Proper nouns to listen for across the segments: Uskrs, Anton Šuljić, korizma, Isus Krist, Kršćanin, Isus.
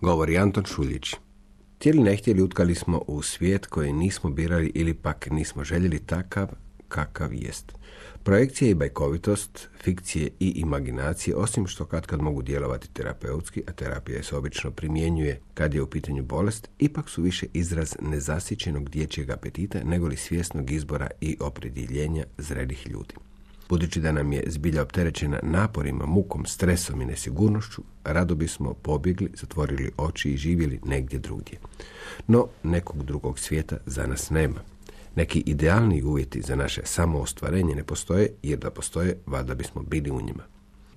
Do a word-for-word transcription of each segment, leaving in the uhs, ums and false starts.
Govori Anton Šuljić. Htjeli ne htjeli utkali smo u svijet koji nismo birali ili pak nismo željeli takav kakav jest. Projekcije i bajkovitost, fikcije i imaginacije, osim što kad kad mogu djelovati terapeutski, a terapija se obično primjenjuje kad je u pitanju bolest, ipak su više izraz nezasićenog dječjeg apetita negoli svjesnog izbora i opredjeljenja zrelih ljudi. Budući da nam je zbilja opterećena naporima, mukom, stresom i nesigurnošću, rado bismo pobjegli, zatvorili oči i živjeli negdje drugdje. No, nekog drugog svijeta za nas nema. Neki idealni uvjeti za naše samoostvarenje ne postoje, jer da postoje, valjda bismo bili u njima.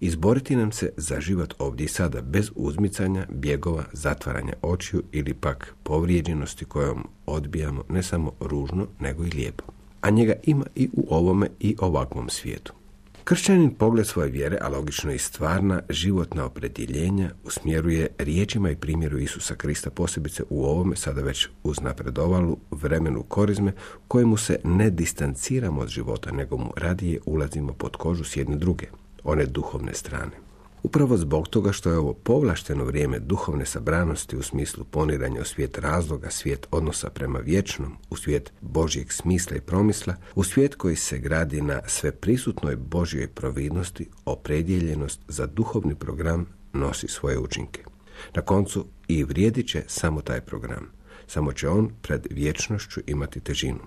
Izboriti nam se za život ovdje i sada, bez uzmicanja, bjegova, zatvaranja očiju ili pak povrijeđenosti kojom odbijamo ne samo ružno, nego i lijepo. A njega ima i u ovome i ovakvom svijetu. Kršćanin pogled svoje vjere, a logično i stvarna životna opredjeljenja, usmjeruje riječima i primjeru Isusa Krista, posebice u ovome, sada već uznapredovalu vremenu korizme, kojemu se ne distanciramo od života, nego mu radije ulazimo pod kožu s jedne druge, one duhovne strane. Upravo zbog toga što je ovo povlašteno vrijeme duhovne sabranosti u smislu poniranja u svijet razloga, svijet odnosa prema vječnom, u svijet Božjeg smisla i promisla, u svijet koji se gradi na sveprisutnoj Božjoj providnosti, opredjeljenost za duhovni program nosi svoje učinke. Na koncu i vrijedit će samo taj program. Samo će on pred vječnošću imati težinu.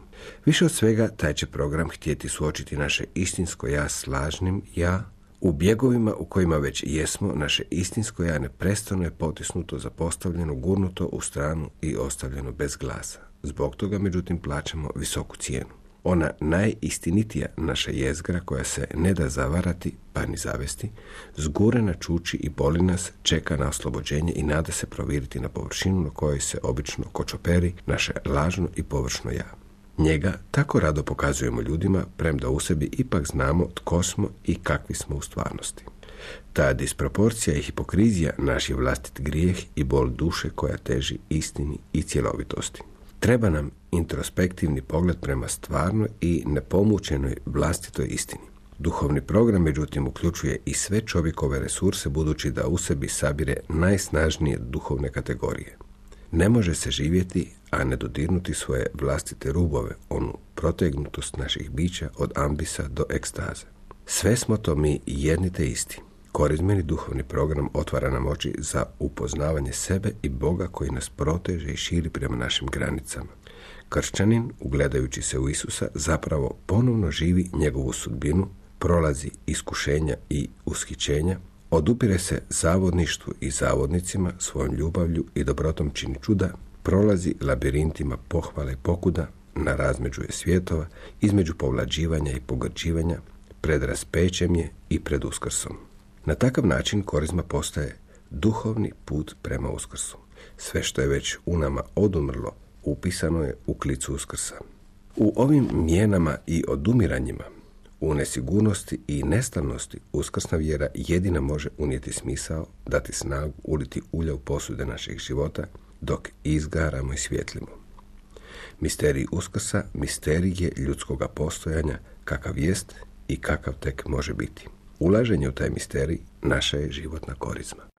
Više od svega, taj će program htjeti suočiti naše istinsko ja s lažnim ja. U bjegovima u kojima već jesmo, naše istinsko ja neprestano je potisnuto, zapostavljeno, gurnuto u stranu i ostavljeno bez glasa. Zbog toga, međutim, plaćamo visoku cijenu. Ona najistinitija naša jezgra, koja se ne da zavarati, pa ni zavesti, zgurena, čuči i boli nas, čeka na oslobođenje i nada se proviriti na površinu na kojoj se obično kočoperi naše lažno i površno ja. Njega tako rado pokazujemo ljudima, premda u sebi ipak znamo tko smo i kakvi smo u stvarnosti. Ta disproporcija i hipokrizija naš je vlastit grijeh i bol duše koja teži istini i cjelovitosti. Treba nam introspektivni pogled prema stvarnoj i nepomučenoj vlastitoj istini. Duhovni program, međutim, uključuje i sve čovjekove resurse, budući da u sebi sabire najsnažnije duhovne kategorije. Ne može se živjeti, a ne dodirnuti svoje vlastite rubove, onu protegnutost naših bića od ambisa do ekstaze. Sve smo to mi jedni te isti. Korizmeni duhovni program otvara nam oči za upoznavanje sebe i Boga koji nas proteže i širi prema našim granicama. Kršćanin, ugledajući se u Isusa, zapravo ponovno živi njegovu sudbinu, prolazi iskušenja i ushićenja, odupire se zavodništvu i zavodnicima, svojom ljubavlju i dobrotom čini čuda, prolazi labirintima pohvale i pokuda, na razmeđuje svjetova, između povlađivanja i pogrđivanja, pred raspećem je i pred Uskrsom. Na takav način korizma postaje duhovni put prema Uskrsu. Sve što je već u nama odumrlo, upisano je u klicu Uskrsa. U ovim mjenama i odumiranjima, u nesigurnosti i nestalnosti, uskrsna vjera jedina može unijeti smisao, dati snagu, uliti ulja u posude naših života, dok izgaramo i svjetlimo. Misterij Uskrsa, misterij je ljudskoga postojanja, kakav jest i kakav tek može biti. Ulaženje u taj misterij naša je životna korizma.